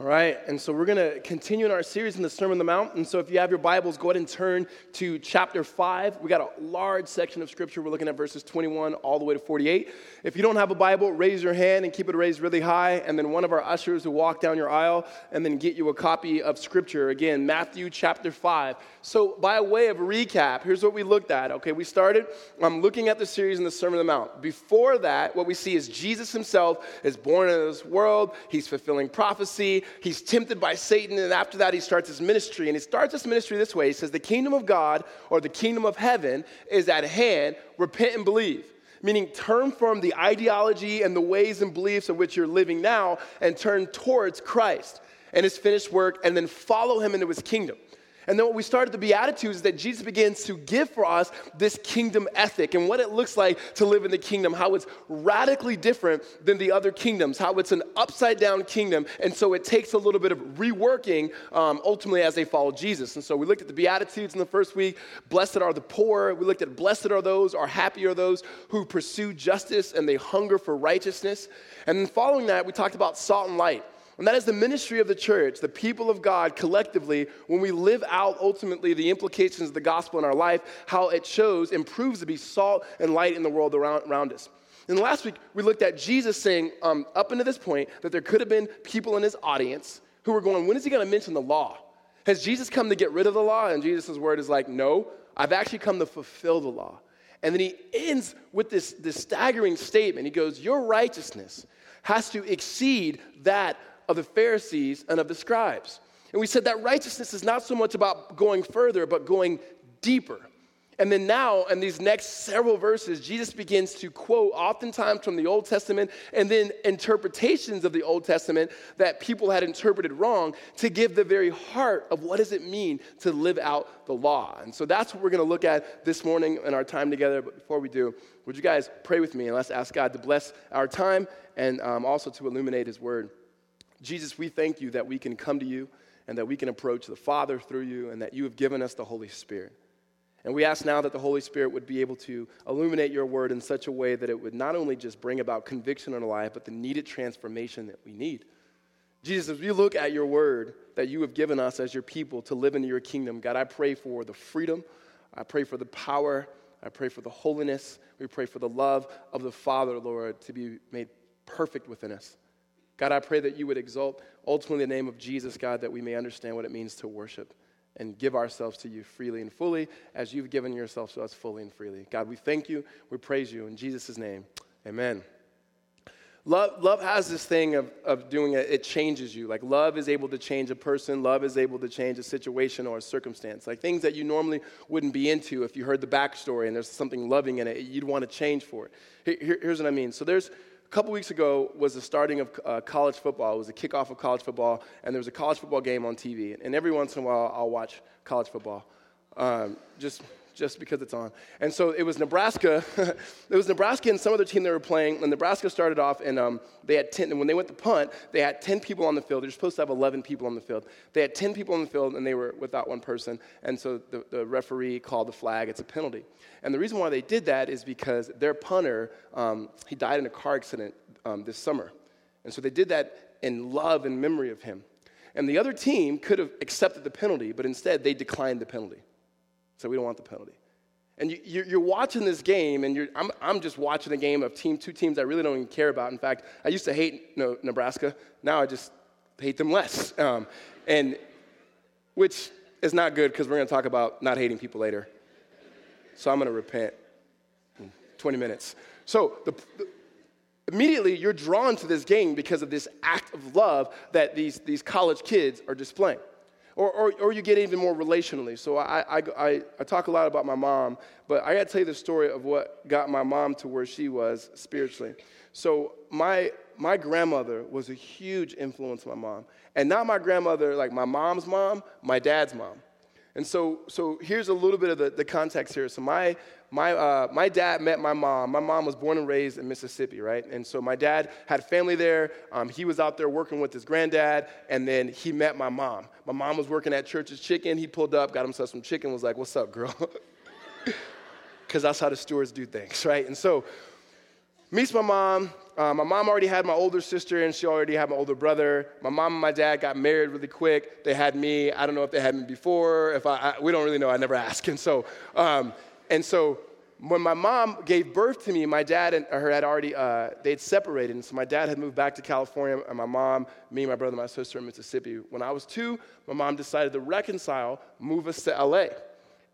All right, and so we're going to continue in our series in the Sermon on the Mount. And so if you have your Bibles, go ahead and turn to chapter 5. We got a large section of Scripture. We're looking at verses 21 all the way to 48. If you don't have a Bible, raise your hand and keep it raised really high. And then one of our ushers will walk down your aisle and then get you a copy of Scripture. Again, Matthew chapter 5. So by way of recap, here's what we looked at. Okay, we started looking at the series in the Sermon on the Mount. Before that, what we see is Jesus himself is born into this world. He's fulfilling prophecy. He's tempted by Satan, and after that, he starts his ministry. And he starts his ministry this way. He says, the kingdom of God, or the kingdom of heaven, is at hand. Repent and believe. Meaning, turn from the ideology and the ways and beliefs in which you're living now and turn towards Christ and his finished work, and then follow him into his kingdom. And then what we started the Beatitudes is that Jesus begins to give for us this kingdom ethic and what it looks like to live in the kingdom, how it's radically different than the other kingdoms, how it's an upside down kingdom. And so it takes a little bit of reworking ultimately as they follow Jesus. And so we looked at the Beatitudes in the first week. Blessed are the poor. We looked at blessed are those, or happy are those who pursue justice and they hunger for righteousness. And then following that, we talked about salt and light. And that is the ministry of the church, the people of God collectively, when we live out ultimately the implications of the gospel in our life, how it shows and proves to be salt and light in the world around us. And last week, we looked at Jesus saying, up until this point, that there could have been people in his audience who were going, when is he going to mention the law? Has Jesus come to get rid of the law? And Jesus' word is like, no, I've actually come to fulfill the law. And then he ends with this staggering statement. He goes, your righteousness has to exceed that of the Pharisees and of the scribes. And we said that righteousness is not so much about going further, but going deeper. And then now, in these next several verses, Jesus begins to quote oftentimes from the Old Testament and then interpretations of the Old Testament that people had interpreted wrong to give the very heart of what does it mean to live out the law. And so that's what we're going to look at this morning in our time together. But before we do, would you guys pray with me and let's ask God to bless our time and also to illuminate his word. Jesus, we thank you that we can come to you and that we can approach the Father through you and that you have given us the Holy Spirit. And we ask now that the Holy Spirit would be able to illuminate your word in such a way that it would not only just bring about conviction in our life, but the needed transformation that we need. Jesus, as we look at your word that you have given us as your people to live into your kingdom, God, I pray for the freedom, I pray for the power, I pray for the holiness, we pray for the love of the Father, Lord, to be made perfect within us. God, I pray that you would exalt ultimately the name of Jesus, God, that we may understand what it means to worship and give ourselves to you freely and fully as you've given yourself to us fully and freely. God, we thank you. We praise you in Jesus' name. Amen. Love has this thing of doing it changes you. Like love is able to change a person. Love is able to change a situation or a circumstance. Like things that you normally wouldn't be into if you heard the backstory and there's something loving in it, you'd want to change for it. Here's what I mean. So there's a couple weeks ago was the starting of college football. It was the kickoff of college football, and there was a college football game on TV. And every once in a while, I'll watch college football, just because it's on. And so it was Nebraska. It was Nebraska and some other team they were playing. And Nebraska started off, and they had 10. And when they went to punt, they had 10 people on the field. They're supposed to have 11 people on the field. They had 10 people on the field, and they were without one person. And so the referee called the flag. It's a penalty. And the reason why they did that is because their punter, he died in a car accident this summer. And so they did that in love and memory of him. And the other team could have accepted the penalty, but instead they declined the penalty. So we don't want the penalty. And you're watching this game, and I'm just watching a game of two teams I really don't even care about. In fact, I used to hate Nebraska. Now I just hate them less, and which is not good because we're going to talk about not hating people later. So I'm going to repent in 20 minutes. So immediately you're drawn to this game because of this act of love that these college kids are displaying. Or you get even more relationally. So I talk a lot about my mom, but I got to tell you the story of what got my mom to where she was spiritually. So my grandmother was a huge influence on my mom. And not my grandmother, like my mom's mom, my dad's mom. And so here's a little bit of the context here. So my dad met my mom. My mom was born and raised in Mississippi, right? And so my dad had family there. He was out there working with his granddad, and then he met my mom. My mom was working at Church's Chicken. He pulled up, got himself some chicken, was like, what's up, girl? Because that's how the stewards do things, right? And so Meets my mom. My mom already had my older sister, and she already had my older brother. My mom and my dad got married really quick. They had me. I don't know if they had me before. We don't really know. I never asked. And so when my mom gave birth to me, my dad and her had already, they'd separated. And so my dad had moved back to California, and my mom, me, my brother, my sister in Mississippi. When I was 2, my mom decided to reconcile, move us to L.A.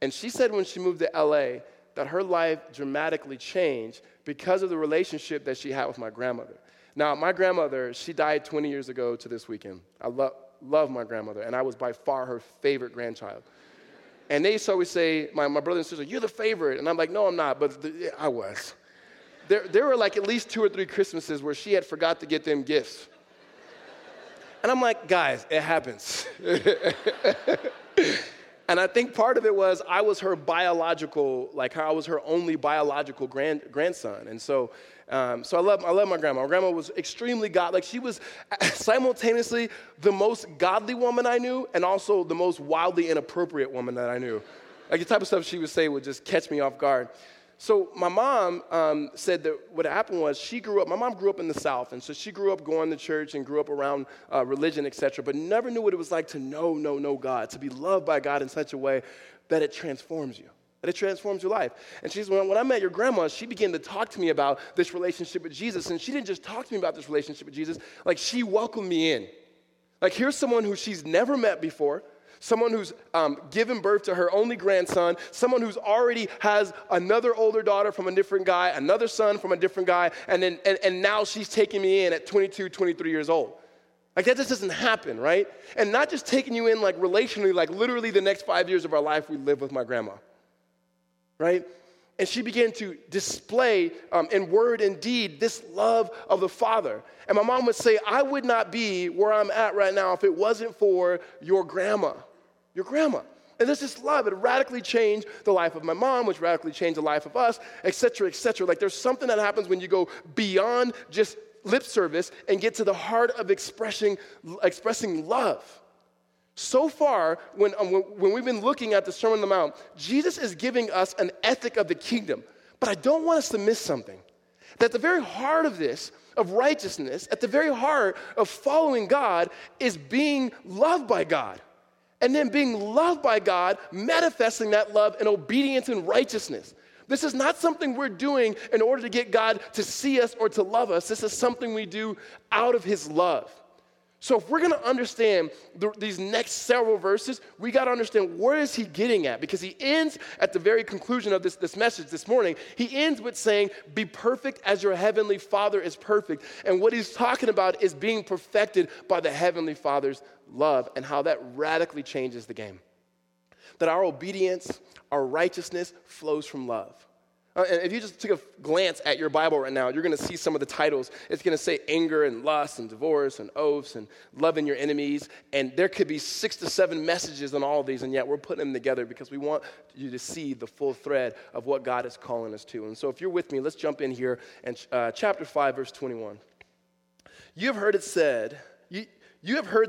And she said when she moved to L.A., that her life dramatically changed because of the relationship that she had with my grandmother. Now, my grandmother, she died 20 years ago to this weekend. I love my grandmother, and I was by far her favorite grandchild. And they used to always say, my brother and sister, you're the favorite. And I'm like, no, I'm not, but I was. There were like at least 2 or 3 Christmases where she had forgot to get them gifts. And I'm like, guys, it happens. And I think part of it was I was her biological, like I was her only biological grandson. And so I love my grandma. My grandma was extremely godly. Like she was simultaneously the most godly woman I knew and also the most wildly inappropriate woman that I knew. Like the type of stuff she would say would just catch me off guard. So my mom said that what happened was my mom grew up in the South, and so she grew up going to church and grew up around religion, et cetera, but never knew what it was like to know God, to be loved by God in such a way that it transforms you, that it transforms your life. And she said, when I met your grandma, she began to talk to me about this relationship with Jesus, and she didn't just talk to me about this relationship with Jesus, like she welcomed me in. Like here's someone who she's never met before, someone who's given birth to her only grandson, someone who's already has another older daughter from a different guy, another son from a different guy, and now she's taking me in at 22, 23 years old. Like that just doesn't happen, right? And not just taking you in like relationally, like literally the next 5 years of our life we live with my grandma, right? And she began to display in word and deed this love of the Father. And my mom would say, I would not be where I'm at right now if it wasn't for your grandma. Your grandma. And there's this love. It radically changed the life of my mom, which radically changed the life of us, et cetera, et cetera. Like there's something that happens when you go beyond just lip service and get to the heart of expressing love. So far, when we've been looking at the Sermon on the Mount, Jesus is giving us an ethic of the kingdom. But I don't want us to miss something. That the very heart of this, of righteousness, at the very heart of following God is being loved by God. And then being loved by God, manifesting that love in obedience and righteousness. This is not something we're doing in order to get God to see us or to love us. This is something we do out of his love. So if we're going to understand these next several verses, we got to understand where is he getting at? Because he ends at the very conclusion of this message this morning. He ends with saying, be perfect as your heavenly Father is perfect. And what he's talking about is being perfected by the heavenly Father's love and how that radically changes the game. That our obedience, our righteousness flows from love. And if you just took a glance at your Bible right now, you're going to see some of the titles. It's going to say anger and lust and divorce and oaths and loving your enemies. And there could be 6 to 7 messages on all of these, and yet we're putting them together because we want you to see the full thread of what God is calling us to. And so if you're with me, let's jump in here. And chapter 5, verse 21. You have heard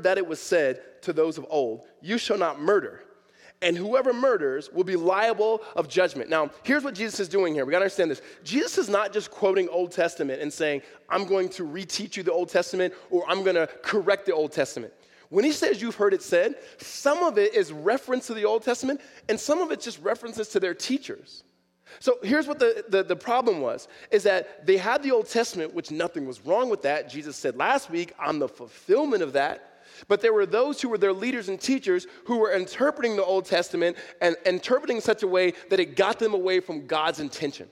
that it was said to those of old, you shall not murder. And whoever murders will be liable of judgment. Now, here's what Jesus is doing here. We got to understand this. Jesus is not just quoting Old Testament and saying, I'm going to reteach you the Old Testament or I'm going to correct the Old Testament. When he says you've heard it said, some of it is reference to the Old Testament and some of it's just references to their teachers. So here's what the problem was, is that they had the Old Testament, which nothing was wrong with that. Jesus said last week, I'm the fulfillment of that. But there were those who were their leaders and teachers who were interpreting the Old Testament and interpreting in such a way that it got them away from God's intention.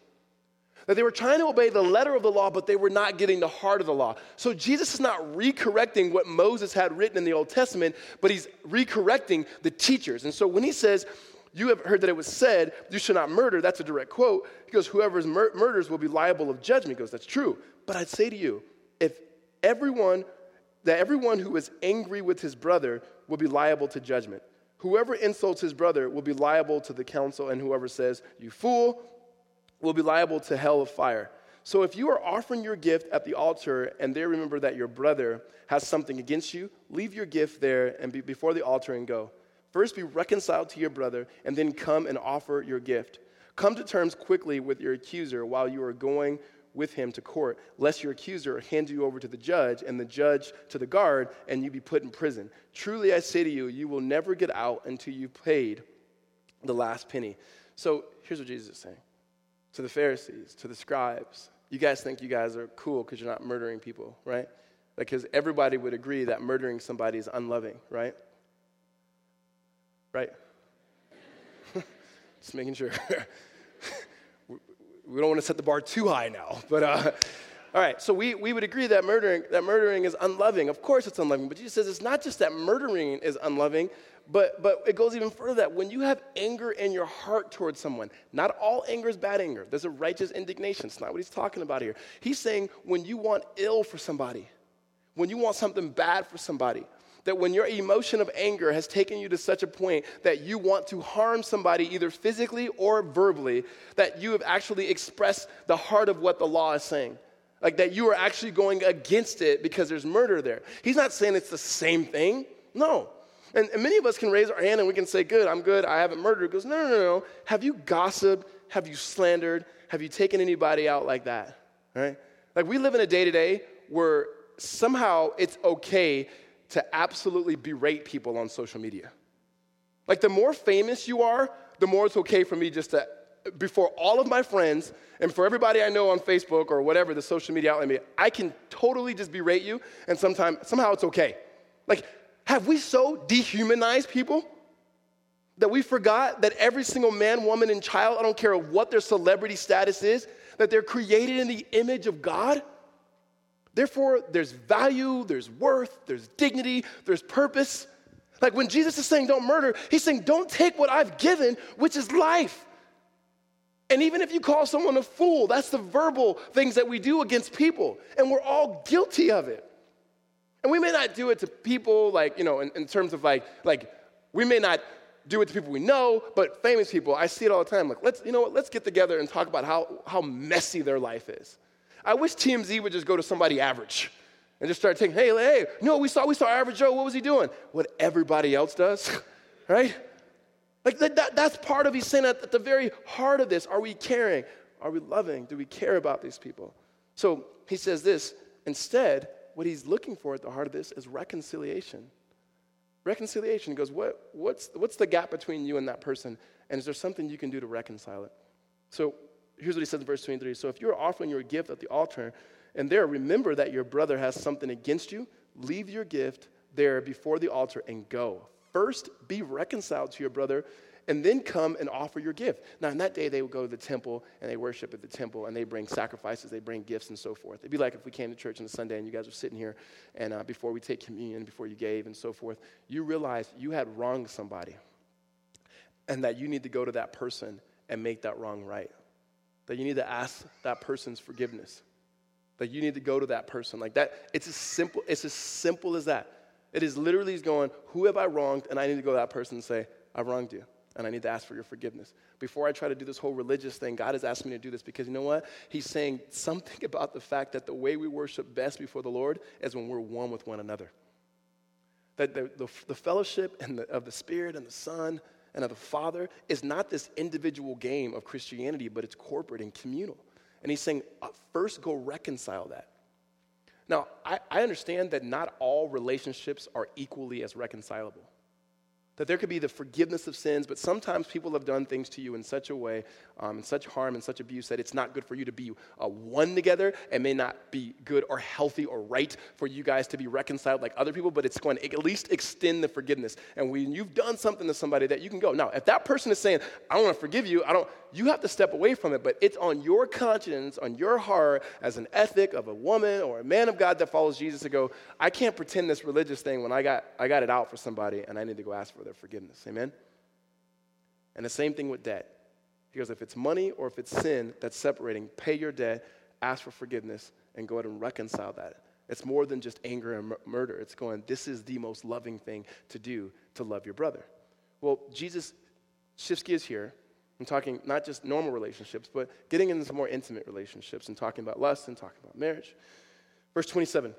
That they were trying to obey the letter of the law, but they were not getting the heart of the law. So Jesus is not re-correcting what Moses had written in the Old Testament, but he's re-correcting the teachers. And so when he says, you have heard that it was said, you shall not murder, that's a direct quote. He goes, whoever murders will be liable of judgment. He goes, that's true. But I'd say to you, everyone who is angry with his brother will be liable to judgment. Whoever insults his brother will be liable to the council, and whoever says, you fool, will be liable to hell of fire. So if you are offering your gift at the altar, and there remember that your brother has something against you, leave your gift there and be before the altar and go. First be reconciled to your brother, and then come and offer your gift. Come to terms quickly with your accuser while you are going with him to court, lest your accuser hand you over to the judge and the judge to the guard, and you be put in prison. Truly I say to you, you will never get out until you've paid the last penny. So here's what Jesus is saying to the Pharisees, to the scribes. You guys think you guys are cool because you're not murdering people, right? Because everybody would agree that murdering somebody is unloving, right? Right? Just making sure. We don't want to set the bar too high now, but all right. So we would agree that murdering is unloving. Of course, it's unloving. But Jesus says it's not just that murdering is unloving, but it goes even further. That when you have anger in your heart towards someone, not all anger is bad anger. There's a righteous indignation. It's not what he's talking about here. He's saying when you want ill for somebody, when you want something bad for somebody, that when your emotion of anger has taken you to such a point that you want to harm somebody either physically or verbally, that you have actually expressed the heart of what the law is saying. Like that you are actually going against it because there's murder there. He's not saying it's the same thing. No. And many of us can raise our hand and we can say, good, I'm good, I haven't murdered. He goes, no. Have you gossiped? Have you slandered? Have you taken anybody out like that? Right? Like we live in a day-to-day where somehow it's okay to absolutely berate people on social media. Like the more famous you are, the more it's okay for me just to, before all of my friends and for everybody I know on Facebook or whatever the social media outlet may be, I can totally just berate you and somehow it's okay. Like, have we so dehumanized people that we forgot that every single man, woman, and child, I don't care what their celebrity status is, that they're created in the image of God? Therefore, there's value, there's worth, there's dignity, there's purpose. Like when Jesus is saying don't murder, he's saying don't take what I've given, which is life. And even if you call someone a fool, that's the verbal things that we do against people. And we're all guilty of it. And we may not do it to people like, you know, in terms of like we may not do it to people we know, but famous people, I see it all the time. Like, let's get together and talk about how messy their life is. I wish TMZ would just go to somebody average and just start thinking, hey, no, we saw Average Joe, what was he doing? What everybody else does, right? Like that's part of, he's saying at the very heart of this, are we caring? Are we loving? Do we care about these people? So he says this, instead, what he's looking for at the heart of this is reconciliation. Reconciliation, he goes, what's the gap between you and that person? And is there something you can do to reconcile it? So here's what he says in verse 23. So if you're offering your gift at the altar, and there remember that your brother has something against you, leave your gift there before the altar and go. First, be reconciled to your brother, and then come and offer your gift. Now, in that day, they would go to the temple, and they worship at the temple, and they bring sacrifices, they bring gifts, and so forth. It'd be like if we came to church on a Sunday, and you guys are sitting here, and before we take communion, before you gave, and so forth, you realize you had wronged somebody, and that you need to go to that person and make that wrong right. That you need to ask that person's forgiveness. That you need to go to that person. Like that, it's as simple as that. It is literally going, who have I wronged? And I need to go to that person and say, I've wronged you. And I need to ask for your forgiveness. Before I try to do this whole religious thing, God has asked me to do this because you know what? He's saying something about the fact that the way we worship best before the Lord is when we're one with one another. That the fellowship and of the Spirit and the Son and of the Father is not this individual game of Christianity, but it's corporate and communal. And he's saying, first go reconcile that. Now, I understand that not all relationships are equally as reconcilable. That there could be the forgiveness of sins, but sometimes people have done things to you in such a way, in such harm and such abuse that it's not good for you to be one together and may not be good or healthy or right for you guys to be reconciled like other people, but it's going to at least extend the forgiveness. And when you've done something to somebody that you can go, now, if that person is saying, I want to forgive you, you have to step away from it, but it's on your conscience, on your heart as an ethic of a woman or a man of God that follows Jesus to go, I can't pretend this religious thing when I got it out for somebody and I need to go ask for their forgiveness. Amen? And the same thing with debt. He goes, if it's money or if it's sin that's separating, pay your debt, ask for forgiveness, and go ahead and reconcile that. It's more than just anger and murder. It's going, this is the most loving thing to do, to love your brother. Well, Jesus shifts gears here. I'm talking not just normal relationships, but getting into some more intimate relationships and talking about lust and talking about marriage. Verse 27.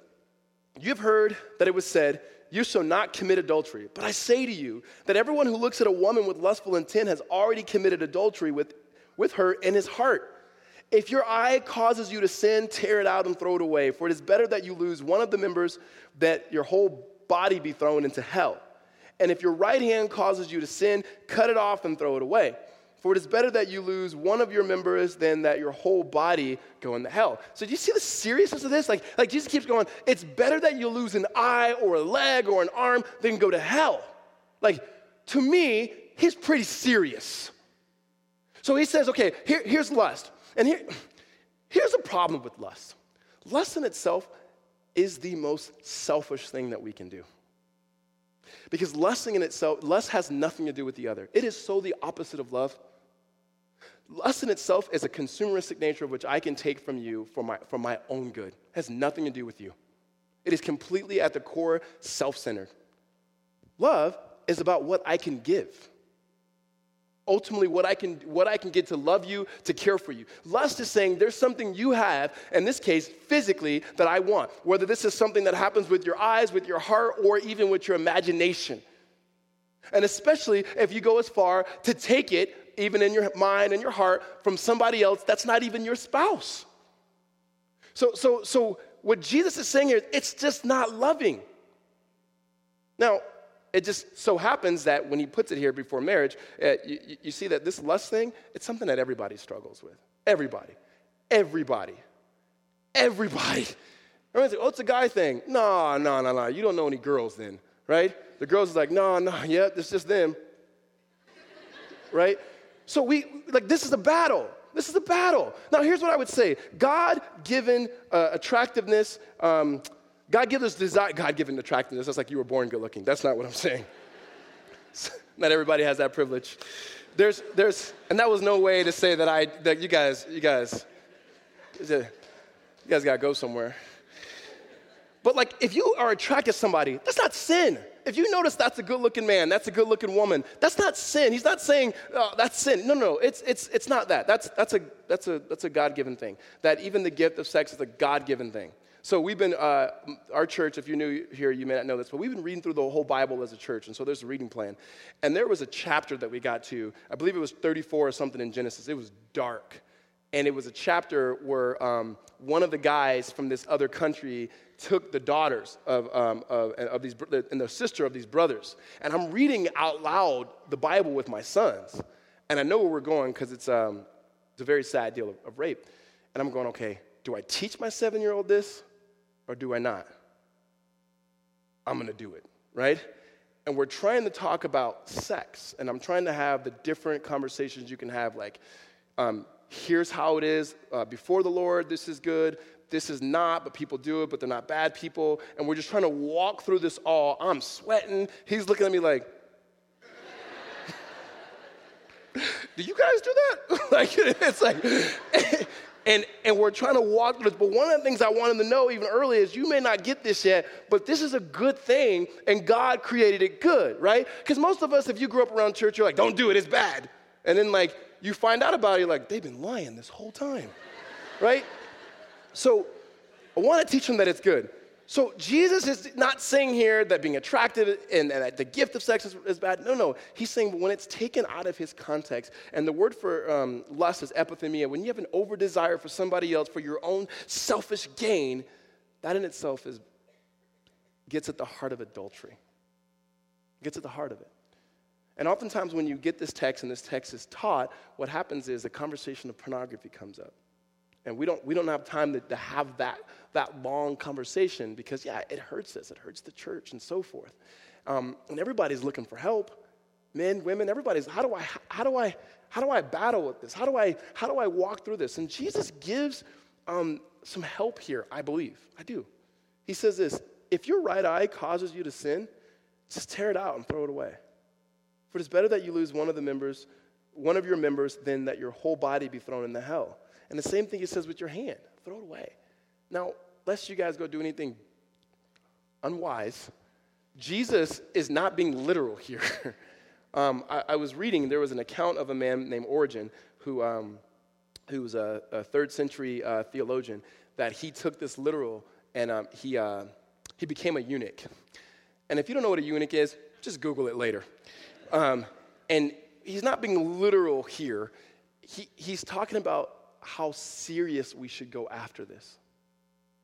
You've heard that it was said, you shall not commit adultery. But I say to you that everyone who looks at a woman with lustful intent has already committed adultery with her in his heart. If your eye causes you to sin, tear it out and throw it away. For it is better that you lose one of the members that your whole body be thrown into hell. And if your right hand causes you to sin, cut it off and throw it away. For it is better that you lose one of your members than that your whole body go into hell. So do you see the seriousness of this? Like Jesus keeps going, it's better that you lose an eye or a leg or an arm than go to hell. Like, to me, he's pretty serious. So he says, okay, here's lust. And here's the problem with lust. Lust in itself is the most selfish thing that we can do. Because lust has nothing to do with the other. It is so the opposite of love. Lust in itself is a consumeristic nature of which I can take from you for my own good. It has nothing to do with you. It is completely at the core self-centered. Love is about what I can give. Ultimately, what I can get to love you, to care for you. Lust is saying there's something you have, in this case, physically, that I want. Whether this is something that happens with your eyes, with your heart, or even with your imagination. And especially if you go as far to take it, even in your mind and your heart, from somebody else that's not even your spouse. So what Jesus is saying here, it's just not loving. Now, it just so happens that when he puts it here before marriage, you see that this lust thing, it's something that everybody struggles with. Everybody. Everyone's like, oh, it's a guy thing. No, you don't know any girls then, right? The girls is like, no, it's just them, right? So this is a battle. Now, here's what I would say. God-given attractiveness, God gives us desire. God-given attractiveness. That's like you were born good-looking. That's not what I'm saying. Not everybody has that privilege. And that was no way to say that you guys gotta go somewhere. But like, if you are attracted to somebody, that's not sin. If you notice that's a good-looking man, that's a good-looking woman, that's not sin. He's not saying that's sin. No, it's not that. That's a God-given thing. That even the gift of sex is a God-given thing. So we've been, our church, if you're new here, you may not know this, but we've been reading through the whole Bible as a church, and so there's a reading plan. And there was a chapter that we got to, I believe it was 34 or something in Genesis. It was dark. And it was a chapter where one of the guys from this other country took the daughters of the sister of these brothers. And I'm reading out loud the Bible with my sons. And I know where we're going because it's a very sad deal of rape. And I'm going, okay, do I teach my 7-year-old this? Or do I not? I'm going to do it, right? And we're trying to talk about sex, and I'm trying to have the different conversations you can have, like, here's how it is before the Lord, this is good, this is not, but people do it, but they're not bad people, and we're just trying to walk through this all. I'm sweating. He's looking at me like, do you guys do that? Like, it's like... And we're trying to walk through this. But one of the things I wanted to know even earlier is you may not get this yet, but this is a good thing, and God created it good, right? Because most of us, if you grew up around church, you're like, don't do it, it's bad. And then, like, you find out about it, you're like, they've been lying this whole time, right? So I want to teach them that it's good. So Jesus is not saying here that being attractive and that the gift of sex is bad. No. He's saying when it's taken out of his context, and the word for lust is epithymia, when you have an over-desire for somebody else for your own selfish gain, that in itself gets at the heart of adultery. Gets at the heart of it. And oftentimes when you get this text and this text is taught, what happens is the conversation of pornography comes up. And we don't have time to have that long conversation because, yeah, it hurts us. It hurts the church and so forth. And everybody's looking for help. Men, women, everybody's, how do I battle with this? How do I walk through this? And Jesus gives some help here, I believe. I do. He says this, if your right eye causes you to sin, just tear it out and throw it away. For it is better that you lose one of your members than that your whole body be thrown into hell. And the same thing he says with your hand. Throw it away. Now, lest you guys go do anything unwise, Jesus is not being literal here. I was reading, there was an account of a man named Origen who was a 3rd century theologian, that he took this literal and he became a eunuch. And if you don't know what a eunuch is, just Google it later. And he's not being literal here. He's talking about how serious we should go after this,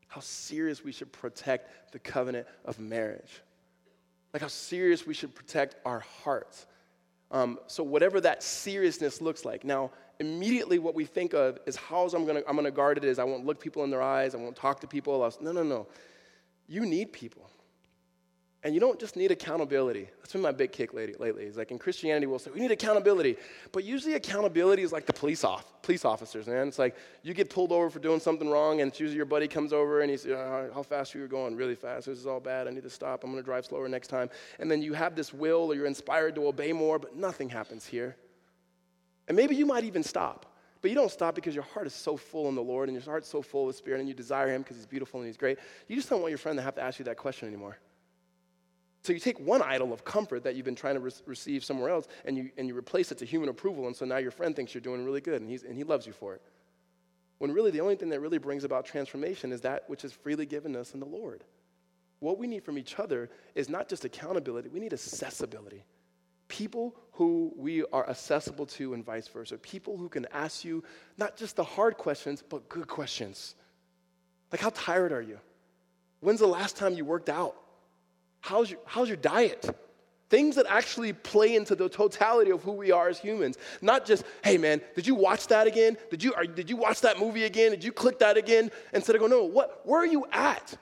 how serious we should protect the covenant of marriage, like how serious we should protect our hearts. So whatever that seriousness looks like. Now, immediately what we think of is how is I'm gonna guard it is I won't look people in their eyes, I won't talk to people. No. You need people. And you don't just need accountability. That's been my big kick lately. It's like in Christianity, we'll say, we need accountability. But usually accountability is like the police officers, man. It's like you get pulled over for doing something wrong, and it's usually your buddy comes over, and he's, how fast you were going? Really fast. This is all bad. I need to stop. I'm going to drive slower next time. And then you have this will, or you're inspired to obey more, but nothing happens here. And maybe you might even stop. But you don't stop because your heart is so full in the Lord, and your heart's so full of the Spirit, and you desire Him because He's beautiful and He's great. You just don't want your friend to have to ask you that question anymore. So you take one idol of comfort that you've been trying to receive somewhere else, and you replace it to human approval, and so now your friend thinks you're doing really good, and he loves you for it. When really the only thing that really brings about transformation is that which is freely given us in the Lord. What we need from each other is not just accountability, we need accessibility. People who we are accessible to and vice versa. People who can ask you not just the hard questions, but good questions. Like, how tired are you? When's the last time you worked out? How's your diet? Things that actually play into the totality of who we are as humans. Not just, hey man, did you watch that again? Did you watch that movie again? Did you click that again? Instead of going, no, where are you at?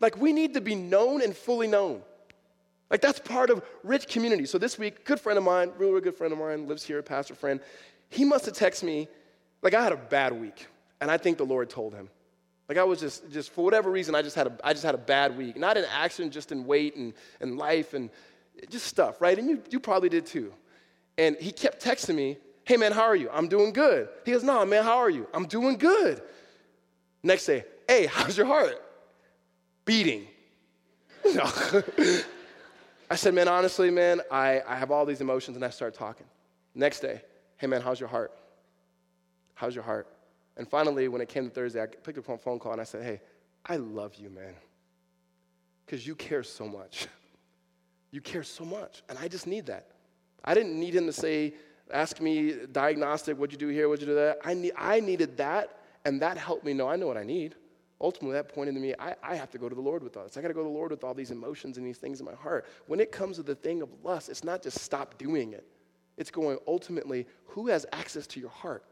Like, we need to be known and fully known. Like, that's part of rich community. So this week, good friend of mine, really good friend of mine, lives here, a pastor friend. He must have texted me, like, I had a bad week, and I think the Lord told him. Like, I was just for whatever reason, I just had a bad week. Not in action, just in weight and life and just stuff, right? And you probably did too. And he kept texting me, hey, man, how are you? I'm doing good. He goes, no, man, how are you? I'm doing good. Next day, hey, how's your heart? Beating. No. I said, man, honestly, man, I have all these emotions, and I start talking. Next day, hey, man, how's your heart? How's your heart? And finally, when it came to Thursday, I picked up a phone call, and I said, hey, I love you, man, because you care so much. You care so much, and I just need that. I didn't need him to say, ask me, diagnostic, what'd you do here, what'd you do that? I needed that, and that helped me know I know what I need. Ultimately, that pointed to me, I have to go to the Lord with all this. I got to go to the Lord with all these emotions and these things in my heart. When it comes to the thing of lust, it's not just stop doing it. It's going, ultimately, who has access to your heart?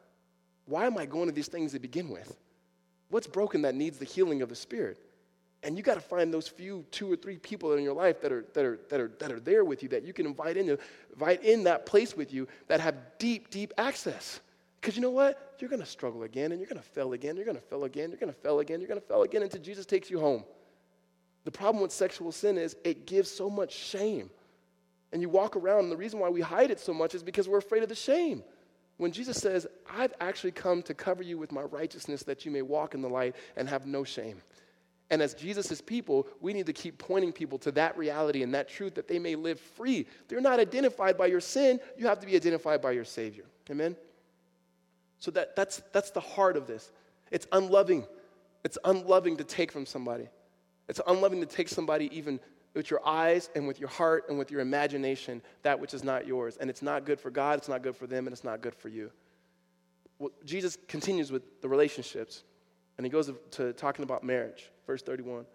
Why am I going to these things to begin with? What's broken that needs the healing of the Spirit? And you got to find those few 2 or 3 people in your life that are there with you, that you can invite in that place with you, that have deep, deep access. Because you know what? You're going to struggle again, and you're going to fail again, you're going to fail again, you're going to fail again, you're going to fail again until Jesus takes you home. The problem with sexual sin is it gives so much shame. And you walk around, and the reason why we hide it so much is because we're afraid of the shame. When Jesus says, I've actually come to cover you with my righteousness that you may walk in the light and have no shame. And as Jesus' people, we need to keep pointing people to that reality and that truth that they may live free. They're not identified by your sin. You have to be identified by your Savior. Amen? So that's the heart of this. It's unloving. It's unloving to take from somebody. It's unloving to take somebody even with your eyes and with your heart and with your imagination, that which is not yours. And it's not good for God, it's not good for them, and it's not good for you. Well, Jesus continues with the relationships, and he goes to talking about marriage, verse 31.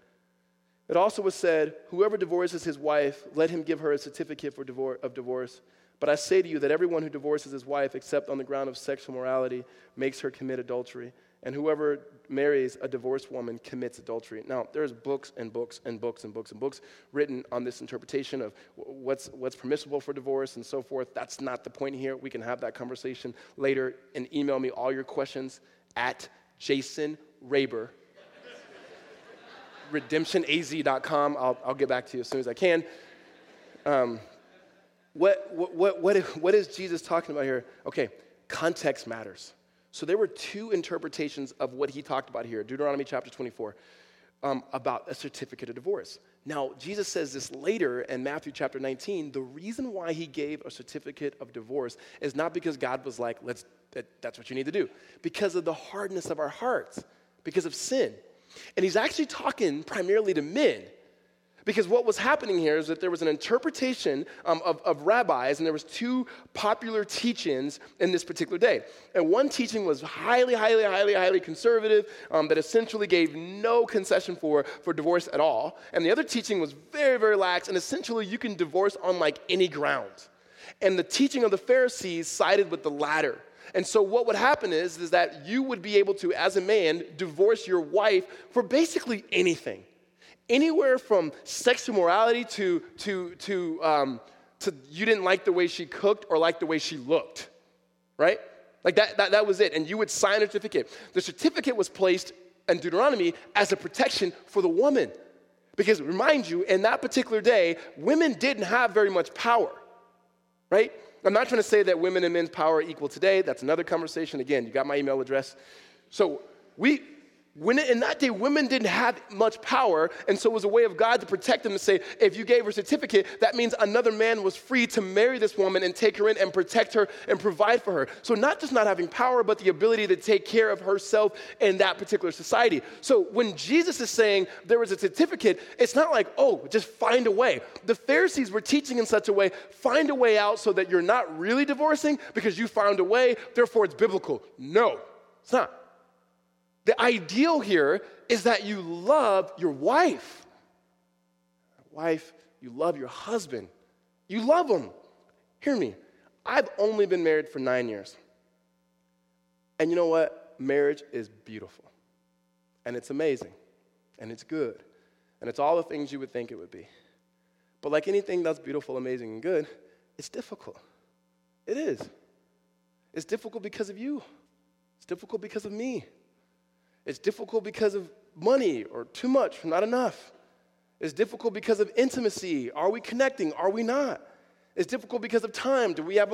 It also was said, whoever divorces his wife, let him give her a certificate of divorce. But I say to you that everyone who divorces his wife, except on the ground of sexual morality, makes her commit adultery. And whoever marries a divorced woman commits adultery. Now, there's books and books and books and books and books written on this interpretation of what's permissible for divorce and so forth. That's not the point here. We can have that conversation later, and email me all your questions at jasonraber, redemptionaz.com. I'll get back to you as soon as I can. What is Jesus talking about here? Okay, context matters. So there were 2 interpretations of what he talked about here, Deuteronomy chapter 24, about a certificate of divorce. Now, Jesus says this later in Matthew chapter 19, the reason why he gave a certificate of divorce is not because God was like, that's what you need to do, because of the hardness of our hearts, because of sin. And he's actually talking primarily to men. Because what was happening here is that there was an interpretation of rabbis, and there was two popular teachings in this particular day. And one teaching was highly conservative, that essentially gave no concession for divorce at all. And the other teaching was very lax, and essentially you can divorce on like any ground. And the teaching of the Pharisees sided with the latter. And so what would happen is that you would be able to, as a man, divorce your wife for basically anything. Anywhere from sexual morality to you didn't like the way she cooked or like the way she looked, right? Like that was it. And you would sign a certificate. The certificate was placed in Deuteronomy as a protection for the woman. Because remind you, in that particular day, women didn't have very much power, right? I'm not trying to say that women and men's power are equal today. That's another conversation. Again, you got my email address. So in that day, women didn't have much power, and so it was a way of God to protect them, to say, if you gave her a certificate, that means another man was free to marry this woman and take her in and protect her and provide for her. So not just not having power, but the ability to take care of herself in that particular society. So when Jesus is saying there was a certificate, it's not like, oh, just find a way. The Pharisees were teaching in such a way, find a way out so that you're not really divorcing because you found a way, therefore it's biblical. No, it's not. The ideal here is that you love your wife. You love your husband. You love him. Hear me. I've only been married for 9 years. And you know what? Marriage is beautiful. And it's amazing. And it's good. And it's all the things you would think it would be. But like anything that's beautiful, amazing, and good, it's difficult. It is. It's difficult because of you. It's difficult because of me. It's difficult because of money or too much, not enough. It's difficult because of intimacy. Are we connecting? Are we not? It's difficult because of time. Do we have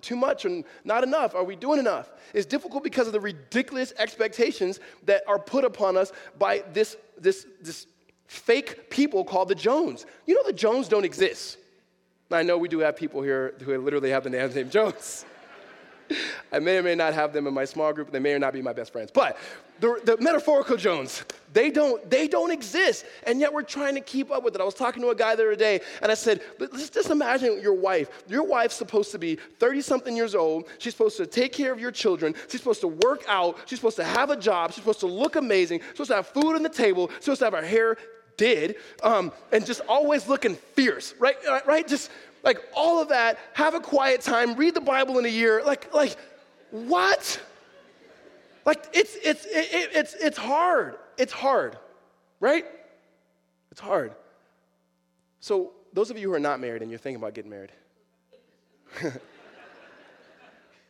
too much and not enough? Are we doing enough? It's difficult because of the ridiculous expectations that are put upon us by this fake people called the Jones. You know the Jones don't exist. I know we do have people here who literally have the name Jones. I may or may not have them in my small group. They may or not be my best friends. But the metaphorical Jones, they don't exist. And yet we're trying to keep up with it. I was talking to a guy the other day, and I said, but let's just imagine your wife. Your wife's supposed to be 30-something years old. She's supposed to take care of your children. She's supposed to work out. She's supposed to have a job. She's supposed to look amazing. She's supposed to have food on the table. She's supposed to have her hair did, and just always looking fierce, right? Just like all of that, have a quiet time, read the Bible in a year, like what? Like it's hard. It's hard, right? It's hard. So those of you who are not married and you're thinking about getting married,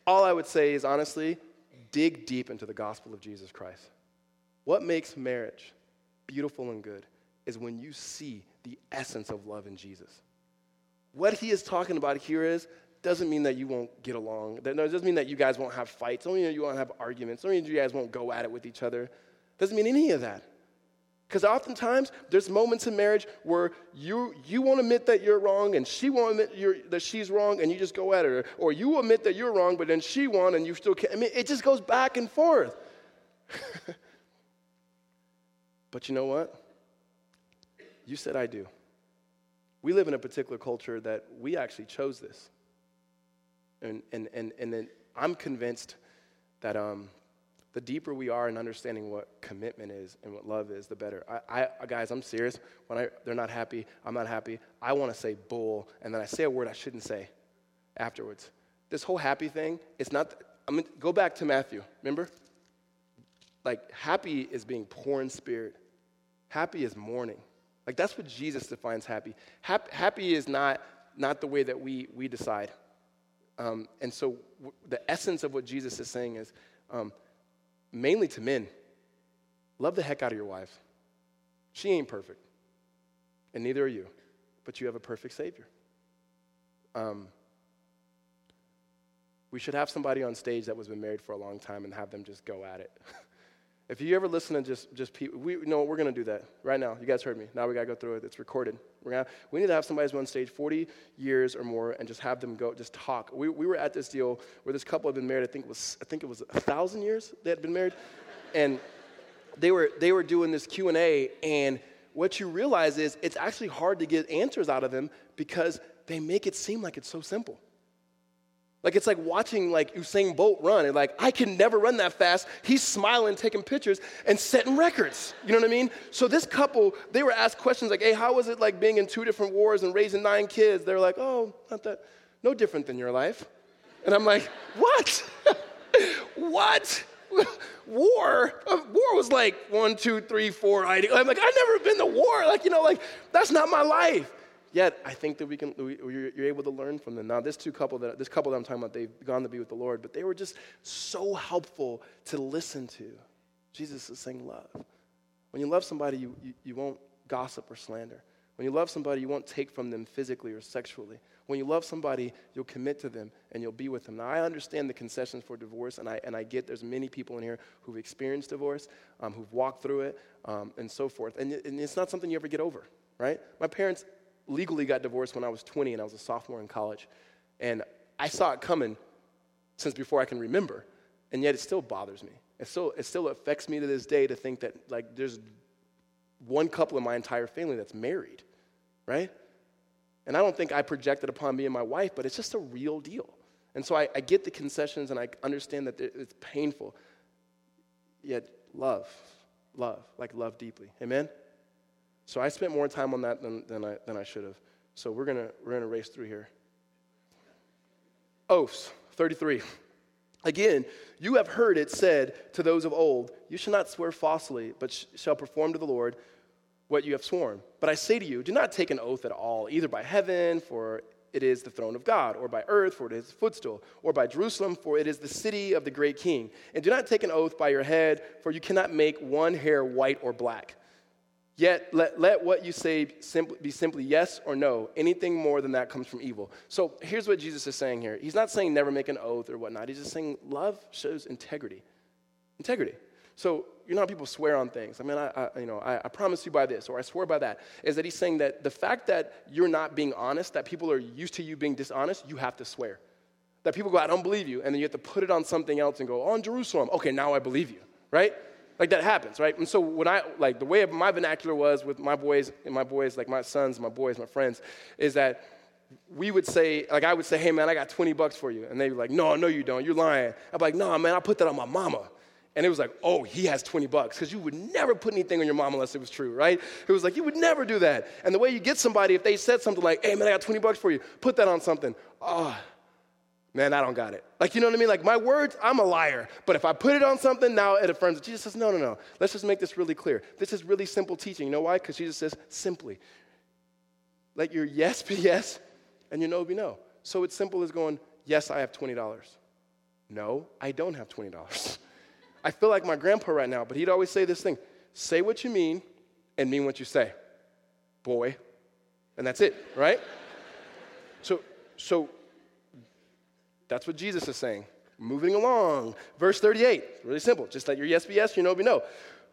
all I would say is honestly, dig deep into the gospel of Jesus Christ. What makes marriage beautiful and good is when you see the essence of love in Jesus. What he is talking about here doesn't mean that you won't get along. It doesn't mean that you guys won't have fights. It doesn't mean that you won't have arguments. It doesn't mean that you guys won't go at it with each other. It doesn't mean any of that. Because oftentimes, there's moments in marriage where you won't admit that you're wrong, and she won't admit that she's wrong, and you just go at her. Or you admit that you're wrong, but then she won, and you still can't. I mean, it just goes back and forth. But you know what? You said I do. We live in a particular culture that we actually chose this. And then I'm convinced that the deeper we are in understanding what commitment is and what love is, the better. Guys, I'm serious. When they're not happy, I'm not happy. I want to say bull, and then I say a word I shouldn't say afterwards. This whole happy thing, it's not, I mean, go back to Matthew, remember? Like, happy is being poor in spirit. Happy is mourning. Like, that's what Jesus defines happy. Happy is not the way that we decide. And so the essence of what Jesus is saying is, mainly to men, love the heck out of your wife. She ain't perfect, and neither are you, but you have a perfect Savior. We should have somebody on stage that was been married for a long time and have them just go at it. If you ever listen to just people, we're going to do that right now. You guys heard me. Now we got to go through it. It's recorded. We need to have somebody who's on stage 40 years or more and just have them go, just talk. We were at this deal where this couple had been married, I think it was 1,000 years they had been married. And they were doing this Q&A, and what you realize is it's actually hard to get answers out of them because they make it seem like it's so simple. Like, it's like watching, like, Usain Bolt run, and, like, I can never run that fast. He's smiling, taking pictures, and setting records. You know what I mean? So this couple, they were asked questions like, hey, how was it, like, being in 2 different wars and raising 9 kids? They're like, oh, not that, no different than your life. And I'm like, what? What? War was like 1, 2, 3, 4. I'm like, I've never been to war. Like, you know, like, that's not my life. Yet, I think that you're able to learn from them. Now, this couple that I'm talking about, they've gone to be with the Lord, but they were just so helpful to listen to. Jesus is saying love. When you love somebody, you won't gossip or slander. When you love somebody, you won't take from them physically or sexually. When you love somebody, you'll commit to them and you'll be with them. Now, I understand the concessions for divorce, and I get there's many people in here who've experienced divorce, who've walked through it, and so forth. And it's not something you ever get over, right? My parents legally got divorced when I was 20 and I was a sophomore in college. And I saw it coming since before I can remember. And yet it still bothers me. It still affects me to this day to think that, like, there's one couple in my entire family that's married, right? And I don't think I projected upon me and my wife, but it's just a real deal. And so I get the concessions and I understand that it's painful. Yet love deeply. Amen? So I spent more time on that than I should have. So we're gonna race through here. Oaths, 33. Again, you have heard it said to those of old, you shall not swear falsely, but shall perform to the Lord what you have sworn. But I say to you, do not take an oath at all, either by heaven, for it is the throne of God, or by earth, for it is the footstool, or by Jerusalem, for it is the city of the great king. And do not take an oath by your head, for you cannot make one hair white or black. Yet let what you say be simply yes or no. Anything more than that comes from evil. So here's what Jesus is saying here. He's not saying never make an oath or whatnot. He's just saying love shows integrity. Integrity. So, you know how people swear on things. I mean, I promise you by this, or I swear by that. Is that he's saying that the fact that you're not being honest, that people are used to you being dishonest, you have to swear. That people go, I don't believe you. And then you have to put it on something else and go, oh, in Jerusalem. Okay, now I believe you, right? Like, that happens, right? And so when I, like, the way my vernacular was with my boys, like my sons, my boys, my friends, is that we would say, like, I would say, hey, man, I got $20 for you. And they'd be like, no, you don't. You're lying. I'm like, no, man, I put that on my mama. And it was like, oh, he has $20. Because you would never put anything on your mom unless it was true, right? It was like, you would never do that. And the way you get somebody, if they said something like, hey, man, I got $20 for you, put that on something. Oh, man, I don't got it. Like, you know what I mean? Like, my words, I'm a liar. But if I put it on something, now it affirms. Jesus says, no. Let's just make this really clear. This is really simple teaching. You know why? Because Jesus says, simply, let your yes be yes and your no be no. So it's simple as going, yes, I have $20. No, I don't have $20. I feel like my grandpa right now, but he'd always say this thing, say what you mean and mean what you say, boy. And that's it, right? So that's what Jesus is saying. Moving along. Verse 38, really simple. Just let your yes be yes, your no be no.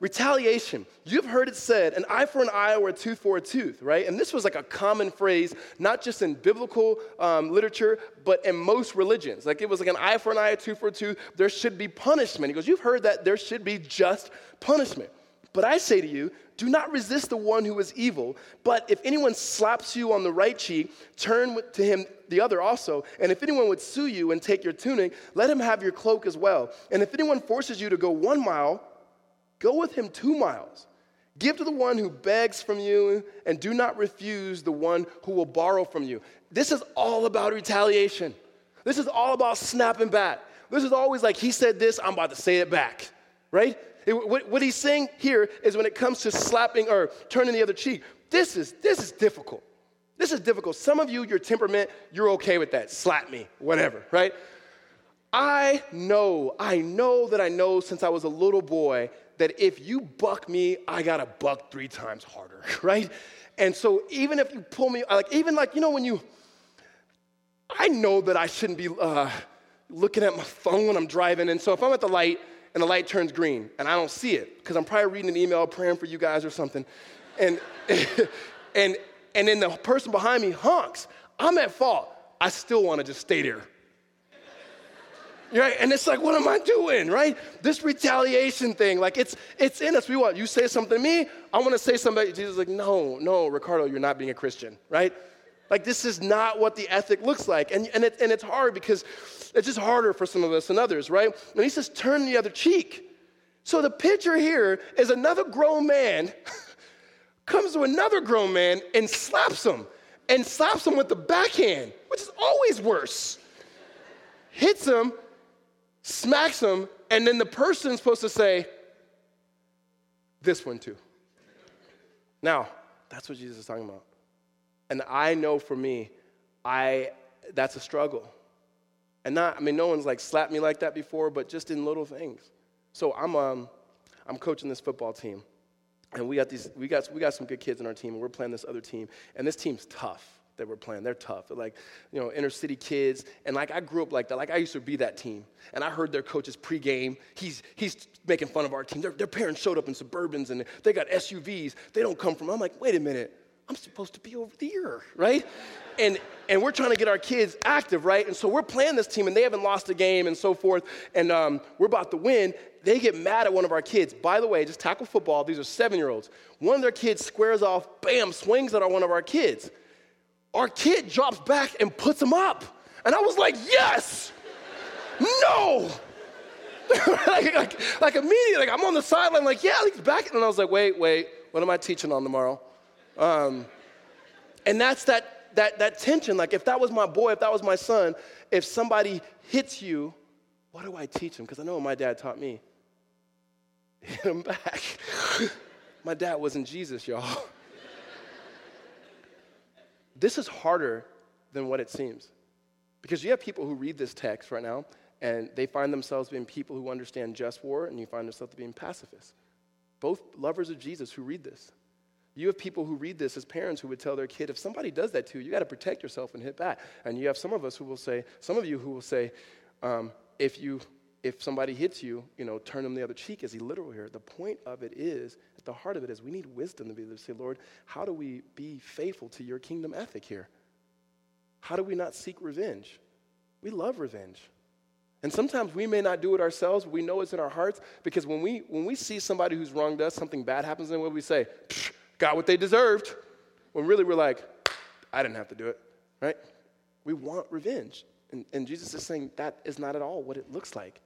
Retaliation. You've heard it said, an eye for an eye or a tooth for a tooth, right? And this was like a common phrase, not just in biblical literature, but in most religions. Like, it was like an eye for an eye, a tooth for a tooth. There should be punishment. He goes, you've heard that there should be just punishment. But I say to you, do not resist the one who is evil, but if anyone slaps you on the right cheek, turn to him the other also. And if anyone would sue you and take your tunic, let him have your cloak as well. And if anyone forces you to go 1 mile, go with him 2 miles. Give to the one who begs from you, and do not refuse the one who will borrow from you. This is all about retaliation. This is all about snapping back. This is always like, he said this, I'm about to say it back, right? What he's saying here is when it comes to slapping or turning the other cheek, this is difficult. This is difficult. Some of you, your temperament, you're okay with that. Slap me, whatever, right? I know since I was a little boy that if you buck me, I got to buck 3 times harder, right? And so even if you pull me, I know that I shouldn't be looking at my phone when I'm driving. And so if I'm at the light, and the light turns green, and I don't see it, because I'm probably reading an email, praying for you guys or something, and then the person behind me honks, I'm at fault. I still want to just stay there. Right? And it's like, what am I doing, right? This retaliation thing, like it's in us. We want, you say something to me, I want to say something. Jesus is like, no, Ricardo, you're not being a Christian, right? Like this is not what the ethic looks like. And it's hard because it's just harder for some of us than others, right? And he says, turn the other cheek. So the picture here is another grown man comes to another grown man and slaps him with the backhand, which is always worse. Hits him, smacks him, and then the person's supposed to say, this one too. Now, that's what Jesus is talking about. And I know for me, that's a struggle. And no one's like slapped me like that before, but just in little things. So I'm coaching this football team. And we got some good kids in our team, and we're playing this other team. And this team's tough that we're playing. They're tough. They're like, you know, inner city kids. And like I grew up like that. Like I used to be that team. And I heard their coaches pregame. He's making fun of our team. Their parents showed up in Suburbans and they got SUVs. They don't come from. I'm like, wait a minute. I'm supposed to be over there, right? And we're trying to get our kids active, right? And so we're playing this team, and they haven't lost a game and so forth, and we're about to win. They get mad at one of our kids. By the way, just tackle football. These are 7-year-olds. One of their kids squares off, bam, swings at one of our kids. Our kid drops back and puts him up. And I was like, yes! No! like immediately, like I'm on the sideline, like, yeah, he's back. And I was like, wait, what am I teaching on tomorrow? And that's that tension. Like if that was my boy, if that was my son, if somebody hits you, what do I teach him? Because I know what my dad taught me. Hit him back. My dad wasn't Jesus, y'all. This is harder than what it seems. Because you have people who read this text right now, and they find themselves being people who understand just war, and you find yourself being pacifists. Both lovers of Jesus who read this. You have people who read this as parents who would tell their kid, if somebody does that to you, you got to protect yourself and hit back. And you have some of you who will say, if somebody hits you, you know, turn them the other cheek. Is he literal here? The point of it is, at the heart of it is, we need wisdom to be able to say, Lord, how do we be faithful to your kingdom ethic here? How do we not seek revenge? We love revenge. And sometimes we may not do it ourselves, but we know it's in our hearts, because when we see somebody who's wronged us, something bad happens, and what do we say? Got what they deserved. When really we're like, I didn't have to do it, right? We want revenge. And Jesus is saying that is not at all what it looks like.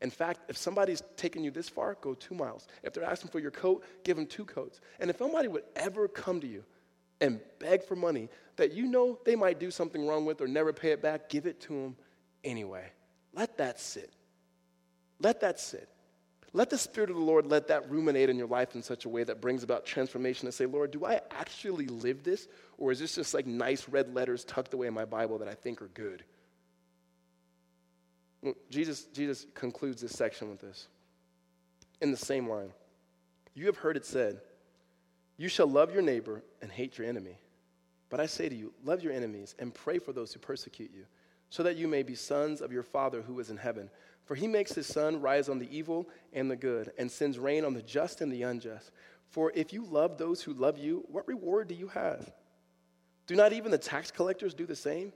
In fact, if somebody's taken you this far, go 2 miles. If they're asking for your coat, give them 2 coats. And if somebody would ever come to you and beg for money that you know they might do something wrong with or never pay it back, give it to them anyway. Let that sit. Let that sit. Let the Spirit of the Lord let that ruminate in your life in such a way that brings about transformation and say, Lord, do I actually live this? Or is this just like nice red letters tucked away in my Bible that I think are good? Well, Jesus concludes this section with this. In the same line, you have heard it said, you shall love your neighbor and hate your enemy. But I say to you, love your enemies and pray for those who persecute you, so that you may be sons of your Father who is in heaven. For he makes his sun rise on the evil and the good, and sends rain on the just and the unjust. For if you love those who love you, what reward do you have? Do not even the tax collectors do the same?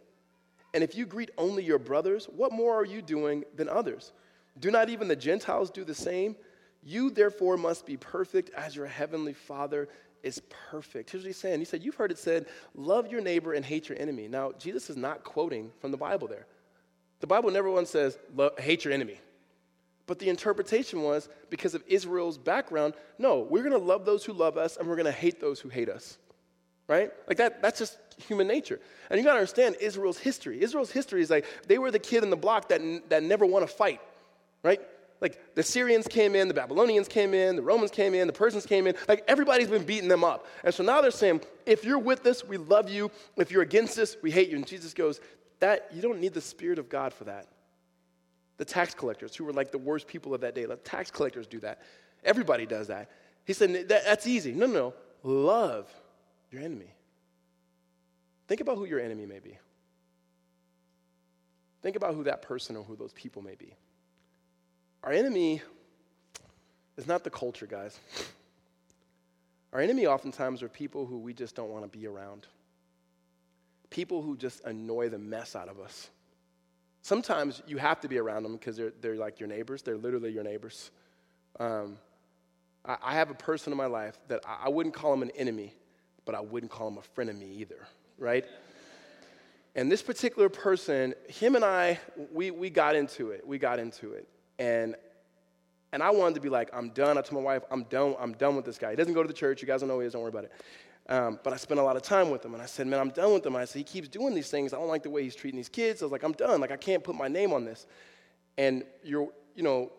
And if you greet only your brothers, what more are you doing than others? Do not even the Gentiles do the same? You, therefore, must be perfect as your heavenly Father is perfect. Here's what he's saying. He said, you've heard it said, love your neighbor and hate your enemy. Now, Jesus is not quoting from the Bible there. The Bible never once says, hate your enemy. But the interpretation was, because of Israel's background, no, we're going to love those who love us, and we're going to hate those who hate us, right? Like that's just human nature. And you got to understand Israel's history. Israel's history is like, they were the kid in the block that never won a fight, right? Like the Syrians came in, the Babylonians came in, the Romans came in, the Persians came in. Like everybody's been beating them up. And so now they're saying, if you're with us, we love you. If you're against us, we hate you. And Jesus goes, that you don't need the Spirit of God for that. The tax collectors, who were like the worst people of that day, the tax collectors do that. Everybody does that. He said, that's easy. No. Love your enemy. Think about who your enemy may be. Think about who that person or who those people may be. Our enemy is not the culture, guys. Our enemy oftentimes are people who we just don't want to be around. People who just annoy the mess out of us. Sometimes you have to be around them because they're like your neighbors. They're literally your neighbors. I have a person in my life that I wouldn't call him an enemy, but I wouldn't call him a frenemy either, right? And this particular person, him and I, we got into it. We got into it. And I wanted to be like, I'm done. I told my wife, I'm done with this guy. He doesn't go to the church. You guys don't know who he is. Don't worry about it. But I spent a lot of time with him. And I said, man, I'm done with him. I said, he keeps doing these things. I don't like the way he's treating these kids. I was like, I'm done. Like, I can't put my name on this. And,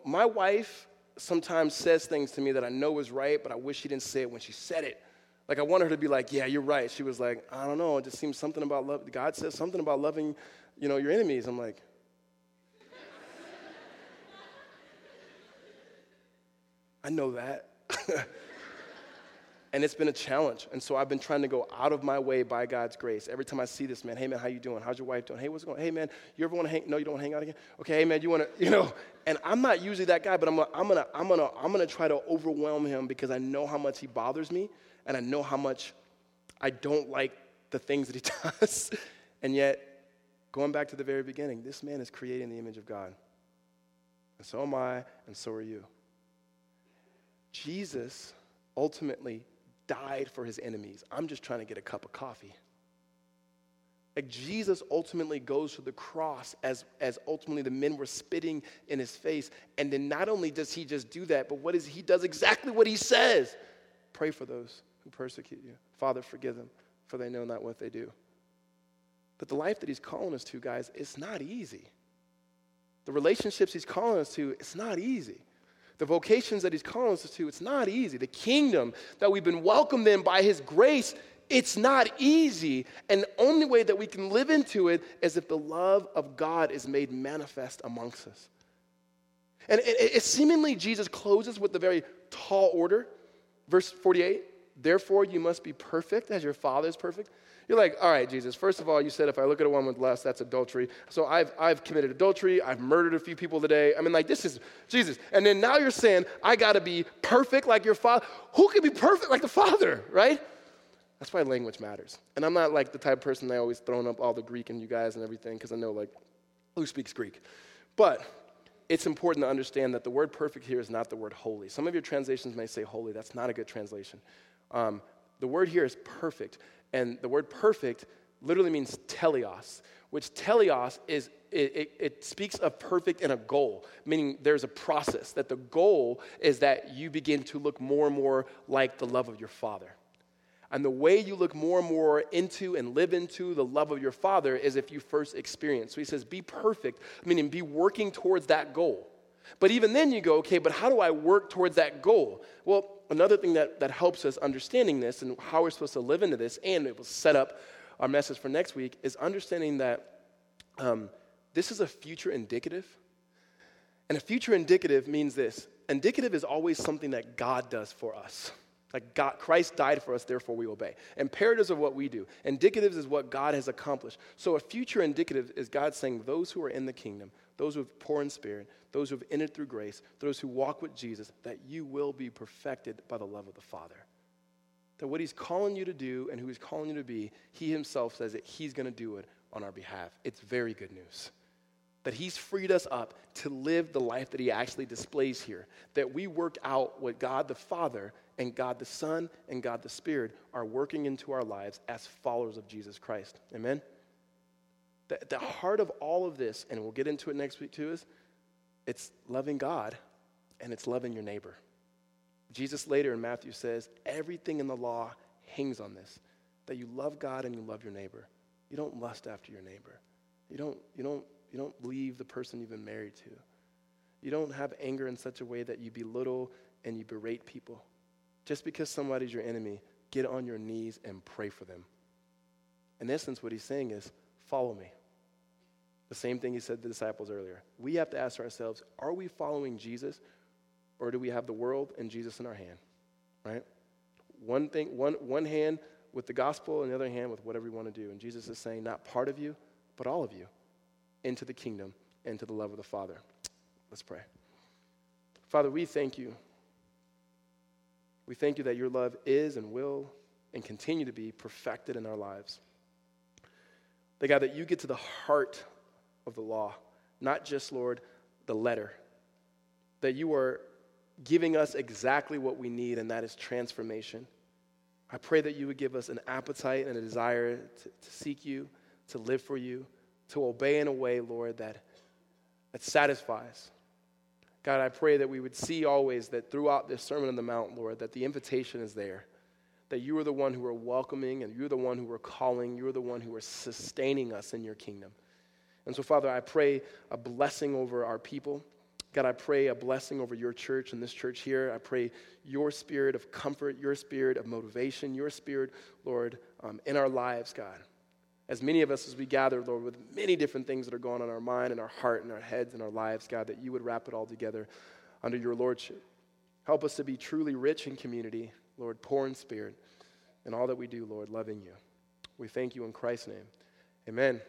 my wife sometimes says things to me that I know is right, but I wish she didn't say it when she said it. Like, I wanted her to be like, yeah, you're right. She was like, I don't know. It just seems something about love. God says something about loving, your enemies. I'm like, I know that. And it's been a challenge. And so I've been trying to go out of my way by God's grace. Every time I see this man, hey, man, how you doing? How's your wife doing? Hey, what's going on? Hey, man, you ever want to hang? No, you don't want to hang out again? Okay, hey, man, you want to, And I'm not usually that guy, but I'm going to try to overwhelm him because I know how much he bothers me. And I know how much I don't like the things that he does. And yet, going back to the very beginning, this man is created in the image of God. And so am I, and so are you. Jesus ultimately died for his enemies. I'm just trying to get a cup of coffee. Like, Jesus ultimately goes to the cross as ultimately the men were spitting in his face. And then not only does he just do that, but he does exactly what he says. Pray for those who persecute you. Father, forgive them, for they know not what they do. But the life that he's calling us to, guys, it's not easy. The relationships he's calling us to, it's not easy. The vocations that he's calling us to, it's not easy. The kingdom that we've been welcomed in by his grace, it's not easy. And the only way that we can live into it is if the love of God is made manifest amongst us. And it seemingly Jesus closes with the very tall order. Verse 48, therefore you must be perfect as your Father is perfect. You're like, all right, Jesus, first of all, you said if I look at a woman with lust, that's adultery. So I've committed adultery. I've murdered a few people today. I mean, like, this is Jesus. And then now you're saying, I got to be perfect like your Father. Who can be perfect like the Father, right? That's why language matters. And I'm not like the type of person that always throwing up all the Greek and you guys and everything because I know, like, who speaks Greek? But it's important to understand that the word perfect here is not the word holy. Some of your translations may say holy. That's not a good translation. The word here is perfect. And the word perfect literally means telios, which telios is, it speaks of perfect in a goal, meaning there's a process, that the goal is that you begin to look more and more like the love of your Father. And the way you look more and more into and live into the love of your Father is if you first experience. So he says, be perfect, meaning be working towards that goal. But even then you go, okay, but how do I work towards that goal? Well, another thing that helps us understanding this and how we're supposed to live into this, and it will set up our message for next week, is understanding that this is a future indicative. And a future indicative means this. Indicative is always something that God does for us. Like God, Christ died for us, therefore we obey. Imperatives are what we do. Indicatives is what God has accomplished. So a future indicative is God saying those who are in the kingdom, those who have poor in spirit, those who have entered through grace, those who walk with Jesus, that you will be perfected by the love of the Father. That what he's calling you to do and who he's calling you to be, he himself says that he's going to do it on our behalf. It's very good news. That he's freed us up to live the life that he actually displays here. That we work out what God the Father and God the Son and God the Spirit are working into our lives as followers of Jesus Christ. Amen? The heart of all of this, and we'll get into it next week too, is it's loving God and it's loving your neighbor. Jesus later in Matthew says, everything in the law hangs on this. That you love God and you love your neighbor. You don't lust after your neighbor. You don't leave the person you've been married to. You don't have anger in such a way that you belittle and you berate people. Just because somebody's your enemy, get on your knees and pray for them. In essence, what he's saying is, follow me. The same thing he said to the disciples earlier. We have to ask ourselves, are we following Jesus or do we have the world and Jesus in our hand, right? One hand with the gospel and the other hand with whatever you want to do. And Jesus is saying, not part of you, but all of you. Into the kingdom, and to the love of the Father. Let's pray. Father, we thank you. We thank you that your love is and will and continue to be perfected in our lives. That God, that you get to the heart of the law, not just, Lord, the letter, that you are giving us exactly what we need, and that is transformation. I pray that you would give us an appetite and a desire to seek you, to live for you, to obey in a way, Lord, that satisfies. God, I pray that we would see always that throughout this Sermon on the Mount, Lord, that the invitation is there, that you are the one who are welcoming, and you're the one who are calling, you're the one who are sustaining us in your kingdom. And so, Father, I pray a blessing over our people. God, I pray a blessing over your church and this church here. I pray your spirit of comfort, your spirit of motivation, your spirit, Lord, in our lives, God. As many of us as we gather, Lord, with many different things that are going on in our mind and our heart and our heads and our lives, God, that you would wrap it all together under your lordship. Help us to be truly rich in community, Lord, poor in spirit, and all that we do, Lord, loving you. We thank you in Christ's name. Amen.